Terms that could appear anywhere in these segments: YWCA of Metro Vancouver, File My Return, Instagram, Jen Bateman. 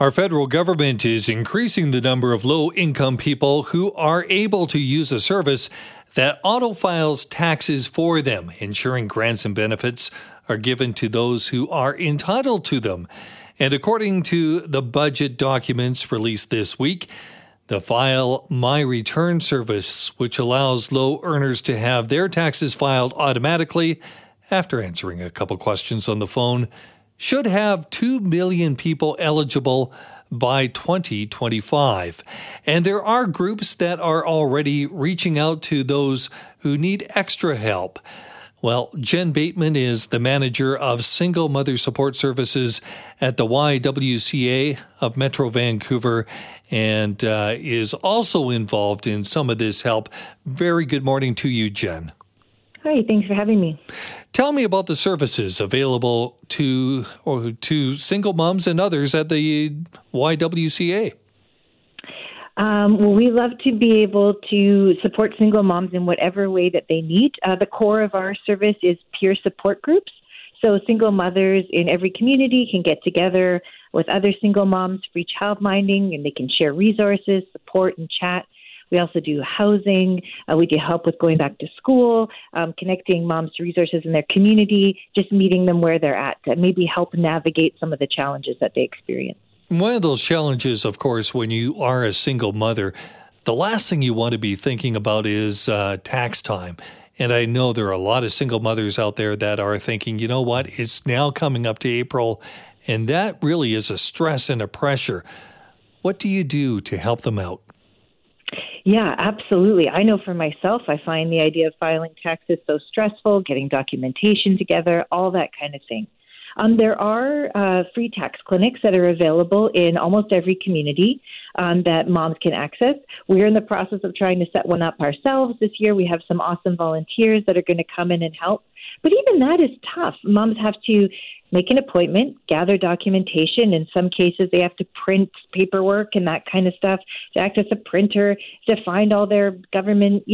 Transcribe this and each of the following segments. Our federal government is increasing the number of low-income people who are able to use a service that auto-files taxes for them, ensuring grants and benefits are given to those who are entitled to them. And according to the budget documents released this week, the File My Return service, which allows low earners to have their taxes filed automatically after answering a couple questions on the phone, should have 2 million people eligible by 2025. And there are groups that are already reaching out to those who need extra help. Well, Jen Bateman is the manager of Single Mother Support Services at the YWCA of Metro Vancouver and is also involved in some of this help. Very good morning to you, Jen. Hi, thanks for having me. Tell me about the services available to single moms and others at the YWCA. Well, we love to be able to support single moms in whatever way that they need. The core of our service is peer support groups. So single mothers in every community can get together with other single moms, free childminding, and they can share resources, support, and chat. We also do housing. We do help with going back to school, connecting moms to resources in their community, just meeting them where they're at, to maybe help navigate some of the challenges that they experience. One of those challenges, of course, when you are a single mother, the last thing you want to be thinking about is tax time. And I know there are a lot of single mothers out there that are thinking, you know what, it's now coming up to April, and that really is a stress and a pressure. What do you do to help them out? Yeah, absolutely. I know for myself, I find the idea of filing taxes so stressful, getting documentation together, all that kind of thing. There are free tax clinics that are available in almost every community that moms can access. We're in the process of trying to set one up ourselves this year. We have some awesome volunteers that are going to come in and help. But even that is tough. Moms have to make an appointment, gather documentation. In some cases, they have to print paperwork and that kind of stuff, to access a printer, to find all their government,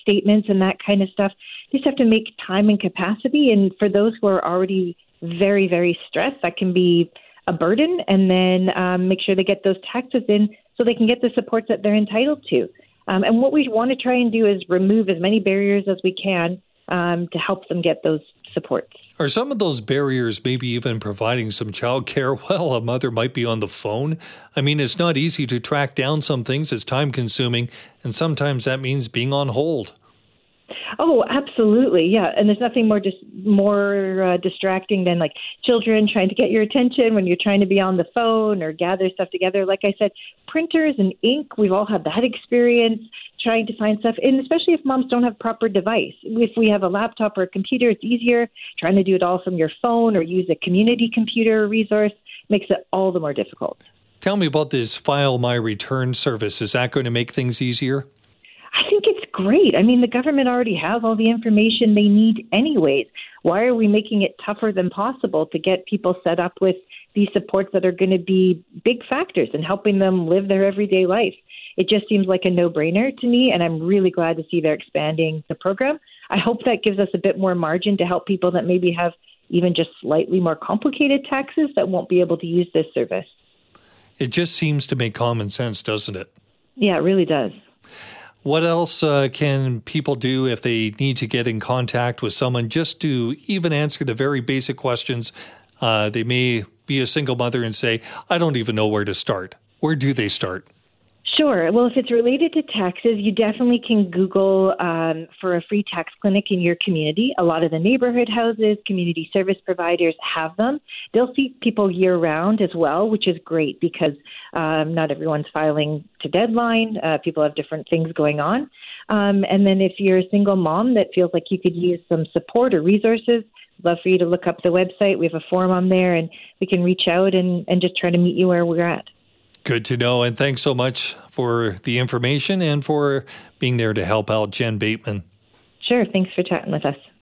statements and that kind of stuff. They just have to make time and capacity. And for those who are already very, very stressed, that can be a burden. And then make sure they get those taxes in so they can get the supports that they're entitled to. And what we want to try and do is remove as many barriers as we can to help them get those supports. Are some of those barriers maybe even providing some child care while a mother might be on the phone? I mean, it's not easy to track down some things. It's time consuming. And sometimes that means being on hold. Oh, absolutely. Yeah. And there's nothing more distracting than like children trying to get your attention when you're trying to be on the phone or gather stuff together. Like I said, printers and ink, we've all had that experience trying to find stuff. And especially if moms don't have proper device. If we have a laptop or a computer, it's easier. Trying to do it all from your phone or use a community computer resource makes it all the more difficult. Tell me about this File My Return service. Is that going to make things easier? I think it's great. I mean, the government already has all the information they need anyways. Why are we making it tougher than possible to get people set up with these supports that are going to be big factors in helping them live their everyday life? It just seems like a no-brainer to me, and I'm really glad to see they're expanding the program. I hope that gives us a bit more margin to help people that maybe have even just slightly more complicated taxes that won't be able to use this service. It just seems to make common sense, doesn't it? Yeah, it really does. What else can people do if they need to get in contact with someone just to even answer the very basic questions? They may be a single mother and say, I don't even know where to start. Where do they start? Sure. Well, if it's related to taxes, you definitely can Google for a free tax clinic in your community. A lot of the neighborhood houses, community service providers have them. They'll see people year-round as well, which is great because not everyone's filing to deadline. People have different things going on. And then if you're a single mom that feels like you could use some support or resources, love for you to look up the website. We have a form on there, and we can reach out and just try to meet you where we're at. Good to know, and thanks so much for the information and for being there to help out, Jen Bateman. Sure. Thanks for chatting with us.